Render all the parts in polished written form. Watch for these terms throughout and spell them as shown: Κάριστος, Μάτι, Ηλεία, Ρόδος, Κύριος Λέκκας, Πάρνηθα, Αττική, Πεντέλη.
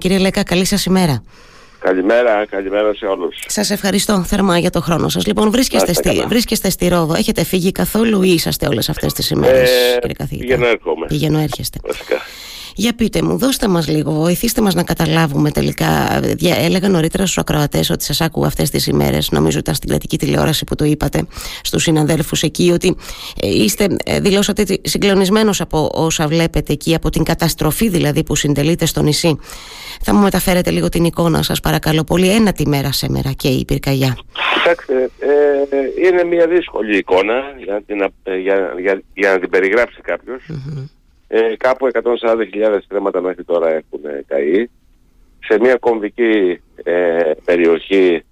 Κύριε Λέκκα, καλή σας ημέρα. Καλημέρα, καλημέρα σε όλους. Σας ευχαριστώ θερμά για το χρόνο σας. Λοιπόν, βρίσκεστε στη Ρόδο. Έχετε φύγει καθόλου ή είσαστε όλες αυτές τις ημέρες, κύριε καθηγητά? Πηγαίνω, έρχομαι. Πηγαίνω, έρχεστε. Βασικά. Για πείτε μου, δώστε μας λίγο, βοηθήστε μας να καταλάβουμε τελικά. Έλεγα νωρίτερα στους ακροατές ότι σας άκουγα αυτές τις ημέρες, νομίζω ήταν στην κρατική τηλεόραση που το είπατε στους συναδέλφους εκεί, ότι δηλώσατε συγκλονισμένος από όσα βλέπετε εκεί, από την καταστροφή δηλαδή που συντελείται στο νησί. Θα μου μεταφέρετε λίγο την εικόνα σας, παρακαλώ πολύ, ένα τη μέρα σήμερα και η πυρκαγιά. Κοιτάξτε, είναι μια δύσκολη εικόνα για να την περιγράψει κάποιος. Mm-hmm. Κάπου 140.000 στρέμματα μέχρι τώρα έχουν καεί. Σε μια κομβική περιοχή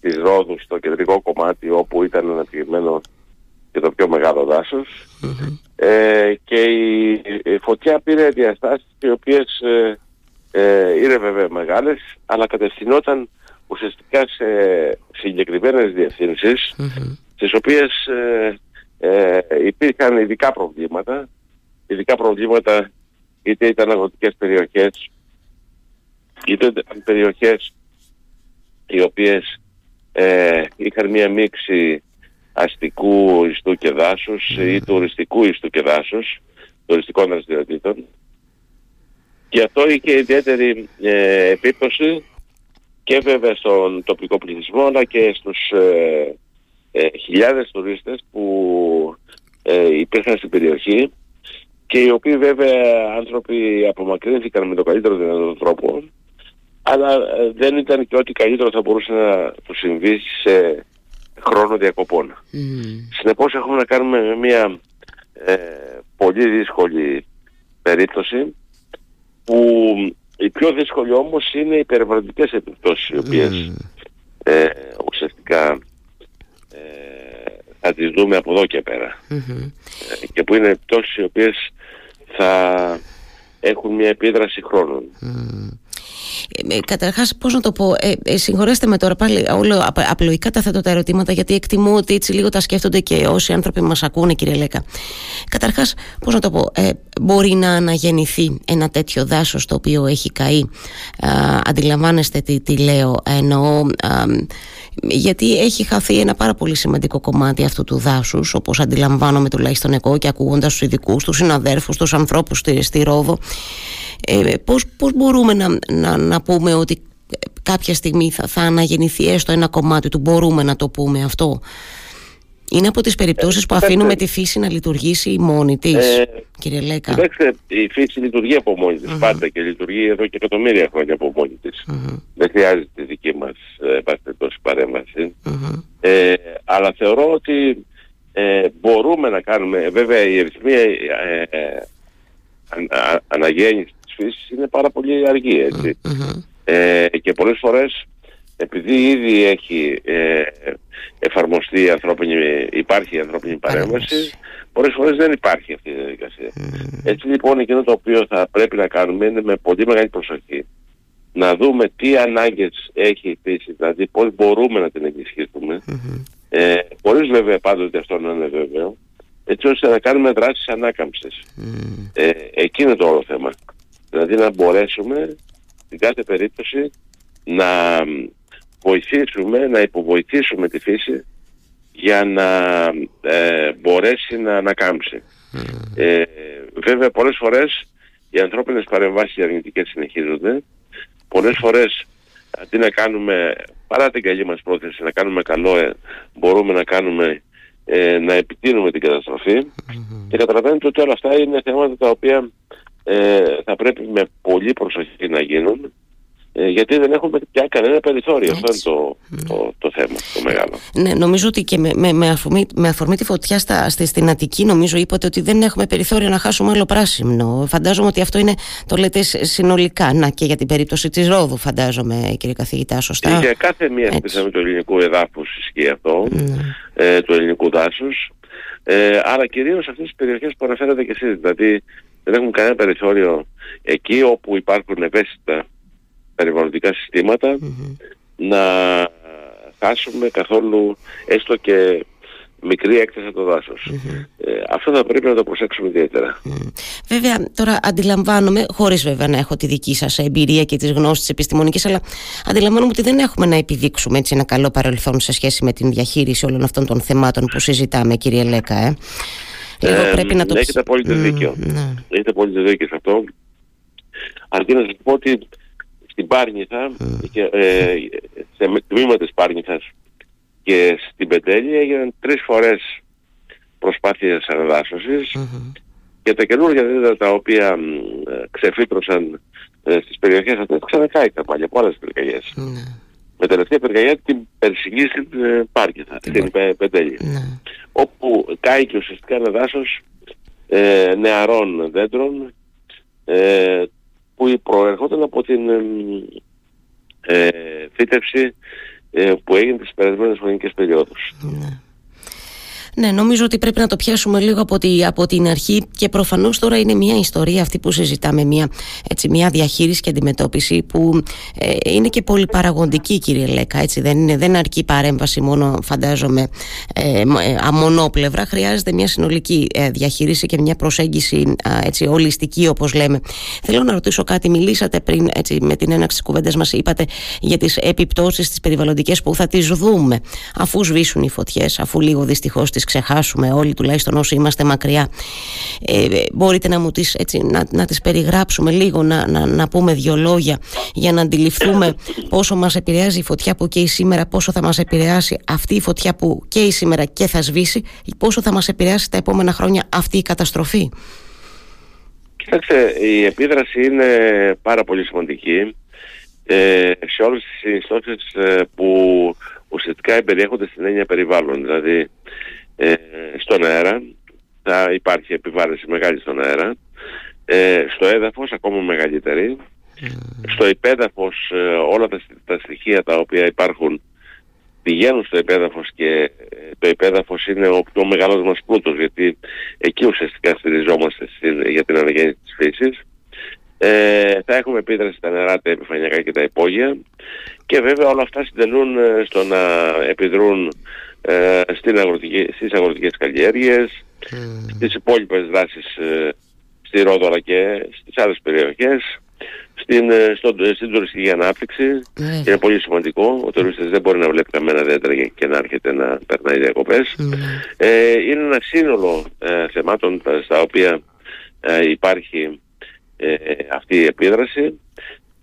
της Ρόδου, στο κεντρικό κομμάτι, όπου ήταν αναπτυγμένο και το πιο μεγάλο δάσος. Mm-hmm. Και η φωτιά πήρε διαστάσεις οι οποίες είναι βέβαια μεγάλες, αλλά κατευθυνόταν ουσιαστικά σε συγκεκριμένες διευθύνσεις, mm-hmm. στις οποίες υπήρχαν ειδικά προβλήματα, είτε ήταν αγροτικές περιοχές, είτε ήταν περιοχές οι οποίες είχαν μία μίξη αστικού ιστού και δάσους ή τουριστικού ιστού και δάσους, τουριστικών δραστηριοτήτων. Και αυτό είχε ιδιαίτερη επίπτωση και βέβαια στον τοπικό πληθυσμό, αλλά και στους χιλιάδες τουρίστες που υπήρχαν στην περιοχή, και οι οποίοι βέβαια άνθρωποι απομακρύνθηκαν με τον καλύτερο δυνατό τρόπο, αλλά δεν ήταν και ό,τι καλύτερο θα μπορούσε να του συμβεί σε χρόνο διακοπών. Συνεπώς έχουμε να κάνουμε με μια πολύ δύσκολη περίπτωση, που η πιο δύσκολη όμως είναι οι περιβαλλοντικές επιπτώσεις, οι οποίες ουσιαστικά θα τις δούμε από εδώ και πέρα. Mm-hmm. Και που είναι επιπτώσεις οι οποίες θα έχουν μια επίδραση χρόνων. Mm. Καταρχάς, πώς να το πω, συγχωρέστε με τώρα πάλι, όλο απλοϊκά τα θέτω τα ερωτήματα, γιατί εκτιμώ ότι έτσι λίγο τα σκέφτονται και όσοι άνθρωποι μας ακούνε, κύριε Λέκκα. Καταρχάς, πώς να το πω, μπορεί να αναγεννηθεί ένα τέτοιο δάσος το οποίο έχει καεί? Αντιλαμβάνεστε τι λέω, εννοώ, γιατί έχει χαθεί ένα πάρα πολύ σημαντικό κομμάτι αυτού του δάσους, όπως αντιλαμβάνομαι τουλάχιστον εγώ και ακούγοντας τους ειδικούς, τους συναδέρφους, τους ανθρώπους στη Ρόδο. Πώς μπορούμε να πούμε ότι κάποια στιγμή θα αναγεννηθεί έστω ένα κομμάτι του? Μπορούμε να το πούμε αυτό? Είναι από τις περιπτώσεις που αφήνουμε τη φύση να λειτουργήσει μόνη της, κύριε Λέκκα. Κοιτάξτε, η φύση λειτουργεί από μόνη της, mm-hmm. πάντα, και λειτουργεί εδώ και εκατομμύρια χρόνια από μόνη της. Mm-hmm. Δεν χρειάζεται τη δική μας παρέμβαση. Mm-hmm. Αλλά θεωρώ ότι μπορούμε να κάνουμε, βέβαια η αριθμία αναγέννηση της φύσης είναι πάρα πολύ αργή, έτσι. Mm-hmm. Και πολλές φορές, επειδή ήδη έχει εφαρμοστεί υπάρχει ανθρώπινη παρέμβαση, πολλές φορές δεν υπάρχει αυτή η διαδικασία. Mm-hmm. Έτσι λοιπόν, εκείνο το οποίο θα πρέπει να κάνουμε είναι με πολύ μεγάλη προσοχή να δούμε τι ανάγκες έχει η φύση, δηλαδή πώς μπορούμε να την ενισχύσουμε, mm-hmm. Χωρίς βέβαια πάντοτε αυτό να είναι βέβαιο, έτσι ώστε να κάνουμε δράσεις ανάκαμψης. Mm. Εκεί είναι το όλο θέμα. Δηλαδή να μπορέσουμε στην κάθε περίπτωση να βοηθήσουμε, να υποβοηθήσουμε τη φύση για να μπορέσει να ανακάμψει. Mm. Βέβαια πολλές φορές οι ανθρώπινες παρεμβάσεις οι αρνητικές συνεχίζονται. Πολλές φορές αντί να κάνουμε, παρά την καλή μας πρόθεση, να κάνουμε καλό, μπορούμε να κάνουμε να επιτείνουμε την καταστροφή, mm-hmm. και καταλαβαίνετε ότι όλα αυτά είναι θέματα τα οποία θα πρέπει με πολύ προσοχή να γίνουν, γιατί δεν έχουμε πια κανένα περιθώριο. Αυτό είναι το θέμα, το μεγάλο. Ναι, νομίζω ότι και με αφορμή τη φωτιά στην Αττική, νομίζω είπατε ότι δεν έχουμε περιθώριο να χάσουμε άλλο πράσινο. Φαντάζομαι ότι αυτό είναι, το λέτε συνολικά. Να, και για την περίπτωση της Ρόδου, φαντάζομαι, κύριε καθηγητά, σωστά. Για κάθε μία στιγμή του ελληνικού εδάφους ισχύει αυτό, του ελληνικού δάσους. Άρα κυρίως σε αυτές τις περιοχές που αναφέρατε κι εσείς. Δηλαδή δεν έχουμε κανένα περιθώριο εκεί όπου υπάρχουν ευαίσθητα περιβαλλοντικά συστήματα, mm-hmm. να χάσουμε καθόλου έστω και μικρή έκταση το δάσος. Mm-hmm. Αυτό θα πρέπει να το προσέξουμε ιδιαίτερα. Mm. Βέβαια, τώρα αντιλαμβάνομαι, χωρίς βέβαια να έχω τη δική σας εμπειρία και τις γνώσεις της επιστημονικής, αλλά αντιλαμβάνομαι ότι δεν έχουμε να επιδείξουμε έτσι ένα καλό παρελθόν σε σχέση με την διαχείριση όλων αυτών των θεμάτων που συζητάμε, κύριε Λέκκα. Πρέπει να το έχετε απόλυτο δίκιο. Έχετε απόλυτο δίκιο σε αυτό. Αρκεί να σας πω ότι στην Πάρνηθα, σε τμήμα της Πάρνηθας και στην Πεντέλη έγιναν 3 φορές προσπάθειες αναδάσωσης και τα καινούργια δέντρα τα οποία ξεφύτρωσαν στις περιοχές αυτές ξανακάηκαν πάλι από άλλες πυρκαγιές. Με τελευταία πυρκαγιά την περσική στην Πάρνηθα, στην Πεντέλη, όπου κάηκε ουσιαστικά ένα δάσος νεαρών δέντρων που προερχόταν από την φύτευση που έγινε τις περασμένες χρονικές περιόδους. Ναι, νομίζω ότι πρέπει να το πιάσουμε λίγο από την αρχή και προφανώς τώρα είναι μια ιστορία αυτή που συζητάμε, μια διαχείριση και αντιμετώπιση που είναι και πολυπαραγοντική, κύριε Λέκκα, έτσι δεν αρκεί παρέμβαση μόνο, φαντάζομαι, αμονόπλευρα, χρειάζεται μια συνολική διαχείριση και μια προσέγγιση έτσι, ολιστική, όπως λέμε. Θέλω να ρωτήσω κάτι, μιλήσατε πριν έτσι, με την έναξη της κουβέντας μας, είπατε για τις επιπτώσεις τις περιβαλλοντικές που θα τις δούμε αφού σβήσουν οι φωτιές, αφού λίγο δυστυχώς τις ξεχάσουμε όλοι, τουλάχιστον όσοι είμαστε μακριά. Μπορείτε να μου τις, έτσι, να τις περιγράψουμε λίγο, να πούμε 2 λόγια για να αντιληφθούμε πόσο μας επηρεάζει η φωτιά που καίει σήμερα, πόσο θα μας επηρεάσει αυτή η φωτιά που καίει σήμερα και θα σβήσει, πόσο θα μας επηρεάσει τα επόμενα χρόνια αυτή η καταστροφή? Κοιτάξτε, η επίδραση είναι πάρα πολύ σημαντική σε όλες τις συνιστώσεις που ουσιαστικά εμπεριέχονται στην έννοια περιβάλλον, δηλαδή στον αέρα θα υπάρχει επιβάρυνση μεγάλη στον αέρα, στο έδαφος ακόμα μεγαλύτερη, στο υπέδαφος όλα τα στοιχεία τα οποία υπάρχουν πηγαίνουν στο υπέδαφος και το υπέδαφος είναι ο πιο μεγάλος μας πλούτος, γιατί εκεί ουσιαστικά στηριζόμαστε για την αναγέννηση της φύσης. Θα έχουμε επίδραση στα νερά, τα επιφανειακά και τα υπόγεια, και βέβαια όλα αυτά συντελούν στο να επιδρούν στις αγροτικές καλλιέργειες, στις υπόλοιπες δράσεις στη Ρόδο αλλά και στις άλλες περιοχές, στην τουριστική ανάπτυξη. Και είναι πολύ σημαντικό, ο τουρίστας δεν μπορεί να βλέπει καμένα δέντρα και να έρχεται να περνάει διακοπές. Είναι ένα σύνολο θεμάτων στα οποία υπάρχει αυτή η επίδραση,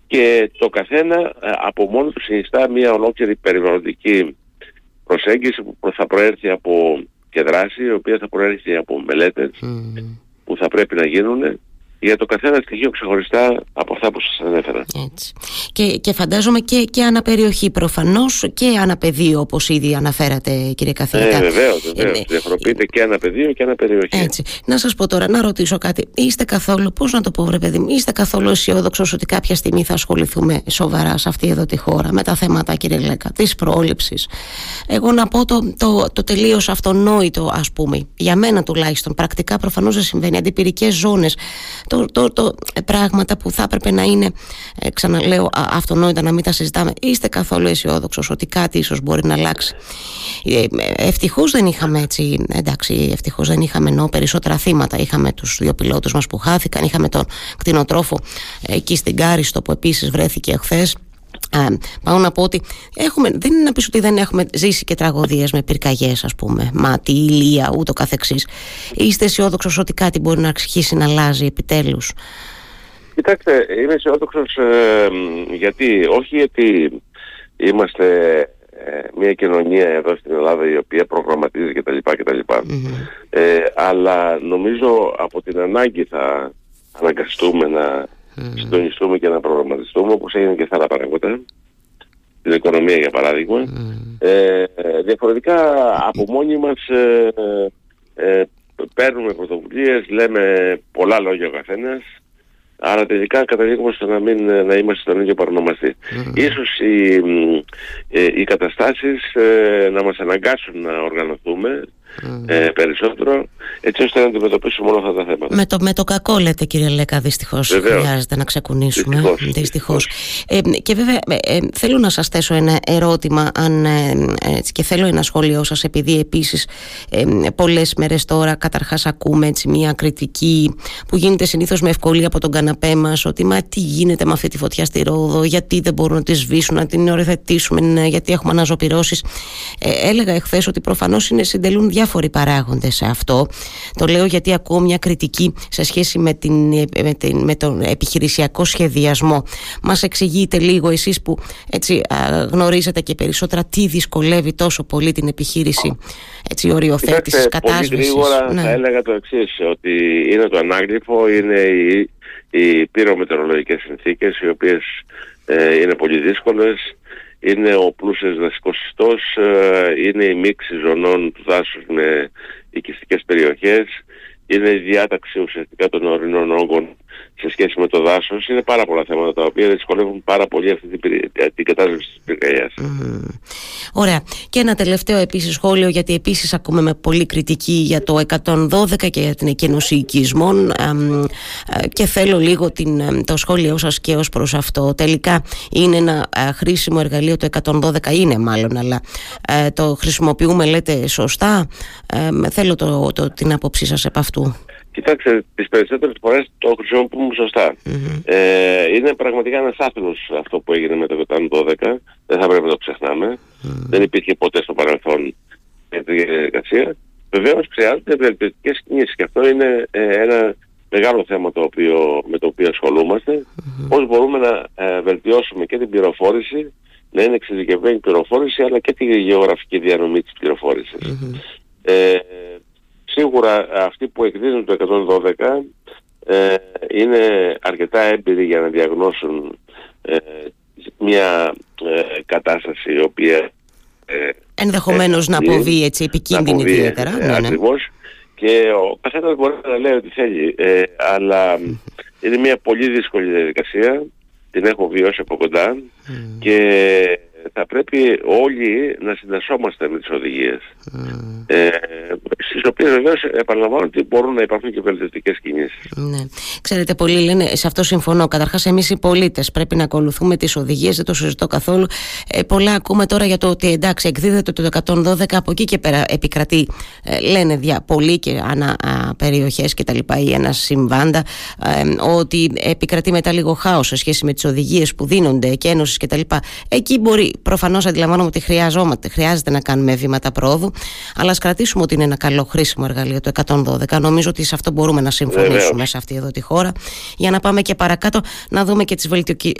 και το καθένα από μόνο του συνιστά μια ολόκληρη περιβαλλοντική προσέγγιση που θα προέρθει από και δράση, η οποία θα προέρθει από μελέτες που θα πρέπει να γίνουν για το καθένα στοιχείο ξεχωριστά από αυτά που σας ανέφερα. Έτσι. Και φαντάζομαι και αναπεριοχή προφανώς και αναπεδίο, όπως ήδη αναφέρατε, κύριε καθηγητά. Βεβαίως. Διαφοροποιείται και αναπεδίο και αναπεριοχή. Έτσι. Να σας πω τώρα, να ρωτήσω κάτι. Είστε καθόλου, πώς να το πω, βρε παιδί μου, είστε καθόλου αισιόδοξος ότι κάποια στιγμή θα ασχοληθούμε σοβαρά σε αυτή εδώ τη χώρα με τα θέματα, κύριε Λέκκα, της πρόληψης? Εγώ να πω το τελείως αυτονόητο, ας πούμε, για μένα τουλάχιστον, πρακτικά προφανώς δεν συμβαίνει. Αντιπυρικές ζώνες. Το πράγματα που θα έπρεπε να είναι, ξαναλέω, αυτονόητα, να μην τα συζητάμε. Είστε καθόλου αισιόδοξος ότι κάτι ίσως μπορεί να αλλάξει? Ευτυχώς δεν είχαμε έτσι, εντάξει, ευτυχώς δεν είχαμε περισσότερα θύματα. Είχαμε τους 2 πιλότους μας που χάθηκαν, είχαμε τον κτηνοτρόφο εκεί στην Κάριστο που επίσης βρέθηκε εχθές. Πάω να πω ότι δεν είναι να πεις ότι δεν έχουμε ζήσει και τραγωδίες με πυρκαγιές, ας πούμε, Μάτι, Ηλεία, ούτω καθεξής. Είστε αισιόδοξος ότι κάτι μπορεί να αρχίσει να αλλάζει επιτέλους? Κοιτάξτε, είμαι αισιόδοξος γιατί, όχι γιατί είμαστε μια κοινωνία εδώ στην Ελλάδα η οποία προγραμματίζει κτλ. Αλλά νομίζω από την ανάγκη θα αναγκαστούμε να συντονιστούμε και να προγραμματιστούμε, όπως έγινε και στα άλλα παραγόντα, την οικονομία για παράδειγμα. Διαφορετικά από μόνοι μας παίρνουμε πρωτοβουλίες, λέμε πολλά λόγια ο καθένας, άρα τελικά καταλήγουμε στο να είμαστε στον ίδιο παρονομαστή. Ίσως οι καταστάσεις να μας αναγκάσουν να οργανωθούμε, περισσότερο, έτσι ώστε να αντιμετωπίσουμε όλα αυτά τα θέματα. Με το κακό, λέτε, κύριε Λέκκα, δυστυχώς. Χρειάζεται να ξεκουνήσουμε. Δυστυχώς. Και βέβαια, θέλω να σας θέσω ένα ερώτημα, και θέλω ένα σχόλιο σας, επειδή επίσης πολλές μέρες τώρα, καταρχάς, ακούμε μια κριτική που γίνεται συνήθως με ευκολία από τον καναπέ μας, ότι μα τι γίνεται με αυτή τη φωτιά στη Ρόδο, γιατί δεν μπορούν να τη σβήσουν, να την οριοθετήσουμε, γιατί έχουμε αναζωπυρώσεις. Έλεγα εχθές ότι προφανώς συντελούν διάφοροι παράγοντες σε αυτό. Το λέω γιατί ακούω μια κριτική σε σχέση με τον επιχειρησιακό σχεδιασμό. Μας εξηγείτε λίγο, εσείς που έτσι γνωρίζετε και περισσότερα, τι δυσκολεύει τόσο πολύ την επιχείρηση οριοθέτησης, κατάσβεσης? Πολύ γρήγορα, ναι, θα έλεγα το εξής, ότι είναι το ανάγλυφο, είναι οι πυρομετεωρολογικές συνθήκες, οι οποίες είναι πολύ δύσκολες. Είναι ο πλούσιος δασικός ιστός, είναι η μίξη ζωνών του δάσους με οικιστικές περιοχές, είναι η διάταξη ουσιαστικά των ορεινών όγκων σε σχέση με το δάσος. Είναι πάρα πολλά θέματα τα οποία δυσκολεύουν πάρα πολύ αυτή την κατάσταση της πυρκαγιάς. Ωραία. Και ένα τελευταίο επίσης σχόλιο, γιατί επίσης ακούμε με πολύ κριτική για το 112 και για την εκένωση οικισμών, και θέλω λίγο το σχόλιο σας και ως προς αυτό. Τελικά είναι ένα χρήσιμο εργαλείο το 112, είναι μάλλον, αλλά το χρησιμοποιούμε, λέτε, σωστά? Θέλω την άποψή σας επ' αυτού. Κοιτάξτε, τις περισσότερες φορές το χρησιμοποιούμε σωστά. Είναι πραγματικά ένας άθλος αυτό που έγινε με το 112, δεν θα πρέπει να το ξεχνάμε. Δεν υπήρχε ποτέ στο παρελθόν τέτοια διαδικασία. Βεβαίως χρειάζονται ευελπιστικές κινήσεις και αυτό είναι ένα μεγάλο θέμα με το οποίο ασχολούμαστε. Πώς μπορούμε να βελτιώσουμε και την πληροφόρηση, να είναι εξειδικευμένη πληροφόρηση, αλλά και τη γεωγραφική διανομή της πληροφόρησης. Σίγουρα αυτοί που εκδίδουν το 112 είναι αρκετά έμπειροι για να διαγνώσουν μια κατάσταση η οποία ενδεχομένως να αποβεί επικίνδυνη ιδιαίτερα. Ακριβώς. Και ο καθένας μπορεί να λέει ό,τι θέλει, αλλά είναι μια πολύ δύσκολη διαδικασία, την έχω βιώσει από κοντά, και θα πρέπει όλοι να συντασσόμαστε με τις οδηγίες, στις οποίες βεβαίως επαναλαμβάνω ότι μπορούν να υπάρχουν και βελτιωτικές κινήσεις. Ναι. Ξέρετε, πολλοί λένε, σε αυτό συμφωνώ. Καταρχάς, εμείς οι πολίτες πρέπει να ακολουθούμε τις οδηγίες, δεν το συζητώ καθόλου. Πολλά ακούμε τώρα για το ότι εντάξει, εκδίδεται το 112, από εκεί και πέρα επικρατεί, λένε πολλοί και ανά περιοχές και τα λοιπά, ή ανά συμβάντα, ότι επικρατεί μετά λίγο χάος σε σχέση με τις οδηγίες που δίνονται, εκένωσης κτλ. Εκεί μπορεί. Προφανώς αντιλαμβάνομαι ότι χρειάζεται να κάνουμε βήματα πρόοδου, αλλά ας κρατήσουμε ότι είναι ένα καλό χρήσιμο εργαλείο το 112. Νομίζω ότι σε αυτό μπορούμε να συμφωνήσουμε σε αυτή εδώ τη χώρα, για να πάμε και παρακάτω, να δούμε και τις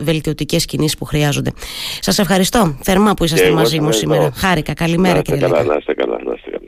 βελτιωτικές κινήσεις που χρειάζονται. Σας ευχαριστώ θερμά που είσαστε μαζί μου σήμερα. Χάρηκα. Καλημέρα, κύριε Λέκκα. Να είστε καλά.